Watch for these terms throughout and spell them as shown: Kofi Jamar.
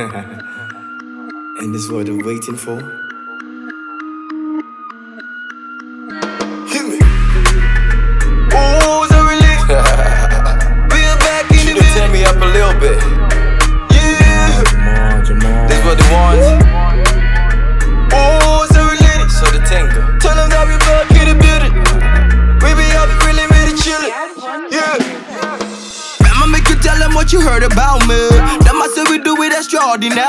And this is what I'm waiting for. Hit me. Ooh's a relief. We're back in the middle. Turn me up a little bit. Yeah. Jamar. This is what they want. Ooh's a relief. So the tango. Tell them that we back in the building. We be out really, really chillin'. Yeah. I'ma make you tell them what you heard about me. We do it extraordinary.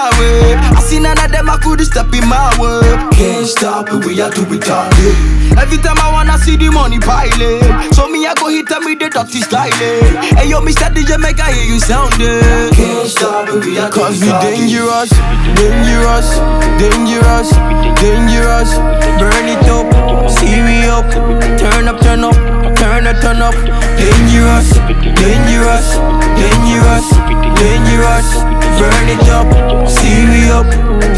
I see none of them, I couldn't step in my way. Can't stop it, we are to be done. Every time I wanna see the money piling, so me I go hit and me the dirty styling. Hey yo, Mr. DJ, make I hear you sounding. Can't stop it, we are to be dangerous, dangerous, dangerous, dangerous. Burn it up, see we up. Turn up, turn up, turn up, turn up. Dangerous, dangerous, dangerous, dangerous. Burn it up, see me up,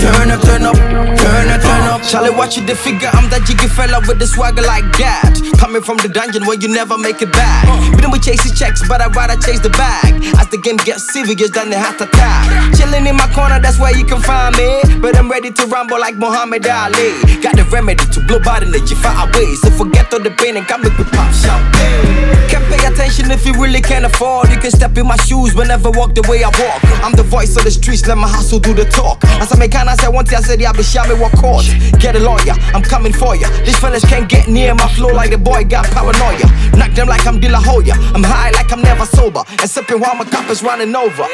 turn up, turn up, turn up, turn up. Charlie, watch it, the figure, I'm that jiggy fella with the swagger like that. Coming from the dungeon where you never make it back. Been we chase the checks, but I'd rather chase the bag. As the game gets serious, then they have to attack. Chilling in my corner, that's where you can find me. But I'm ready to rumble like Muhammad Ali. Got the remedy to blow body that you far away. So forget all the pain and come look with pop shout. Can't pay attention if you really can't afford. You can step in my shoes whenever walk the way I walk. I'm the voice of the streets, let my hustle do the talk. As I make kind, I said one thing, I said yeah, but show me what cause. Get a lawyer, I'm coming for ya. These fellas can't get near my flow like the boy got paranoia. Knock them like I'm De La Hoya. I'm high like I'm never sober, and sipping while my cup is running over.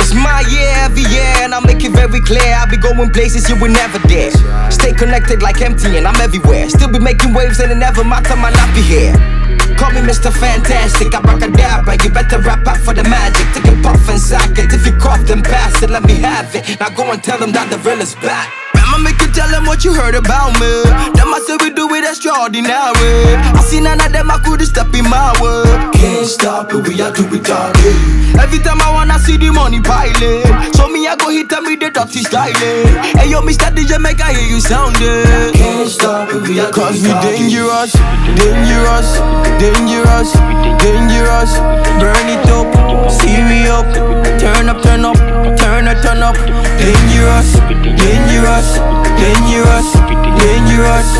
It's my year every year, and I make it very clear I be going places you will never dare. Stay connected like empty and I'm everywhere. Still be making waves and it never matter, my not be here. Call me Mr. Fantastic, abracadabra. You better wrap up for the magic. Take a puff and sock it. If you cough, then pass it, let me have it. Now go and tell them that the real is back. I'ma make you tell them what you heard about me. Them I say we do it extraordinary. I see none of them, I couldn't step in my way. Can't stop it, we are to be done. Every time I wanna see the money piling, so me I go hit and me the dirty styling. Hey yo, Mr. DJ, make I hear you sounding. Can't stop it, we are to be done. Cause we dangerous, dangerous, dangerous, dangerous. Burn it up, see me up. Turn up, turn up, turn up, turn up. Dangerous, dangerous, dangerous, dangerous.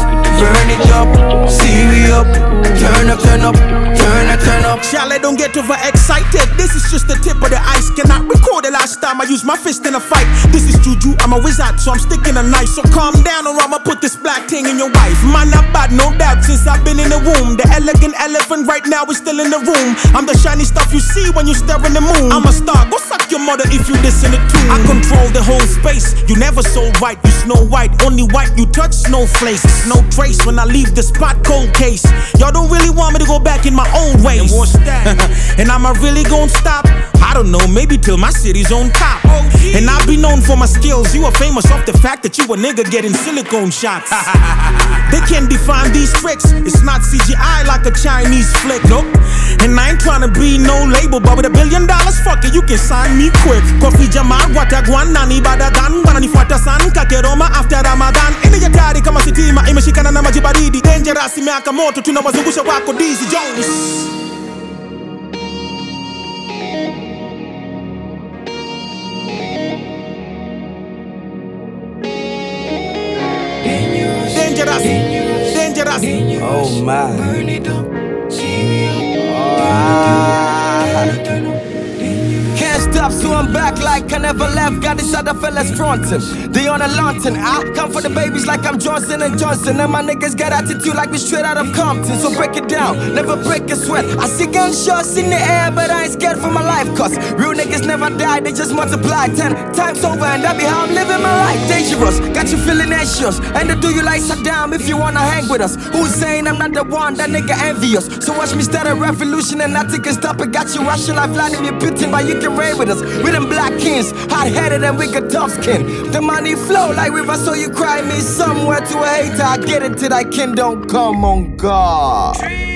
Burn it up, see me up. Turn up, turn up, turn up, turn up. Charlie, don't get overexcited. This is just the tip of the ice. Cannot recall the last time I used my fist in a fight. This is juju, I'm a wizard, so I'm sticking a knife. So calm down or I'ma put this black thing in your wife. Man, I'm bad, no doubt, since I've been in the womb. The elegant elephant right now is still in the room. I'm the shiny stuff you see when you stare in the moon. I'm a star, go suck your mother if you listen to tune. I control the whole space, you never so right. You Snow White, only white, you touch snowflakes. No trace when I leave the spot, cold case. Y'all don't really want me to go back in my old ways. And am I really gon' stop? I don't know, maybe till my city's on top. And I'll be known for my skills. You are famous off the fact that you a nigga getting silicone shots. They can't define these tricks. It's not CGI like a Chinese flick. Nope. And I ain't tryna be no label, but with $1 billion, fuck it, you can sign me quick. Kofi Jamar, Watagwan, Nani Badagan, Wanani Fatasan, Kakeroma after Ramadan. Ini yatari kama sitima, imeshikana na majibaridi. Dangerous, imeaka moto, tunawazungusha wako Dizzy Jones. Dangerous. Oh my. Can't stop, so I'm back like I never left. Got these other fellas frontin', they on a lantern. I come for the babies like I'm Johnson and Johnson. And my niggas got attitude like we straight out of Compton. So break it down, never break a sweat. I see gunshots in the air, but I ain't scared for my life. Cause real niggas never die, they just multiply 10 times over. And that be how I'm living my life. Dangerous, got you feeling anxious. And the do you like Saddam if you wanna hang with us? Who's saying I'm not the one, that nigga envious? So watch me start a revolution and nothing can stop it. Got you rushing like Vladimir Putin, but you can reign with us. We them black kings, hot-headed and we got tough skin. The money flow like river, so you cry me somewhere to a hater. I get it till that kin don't come on God.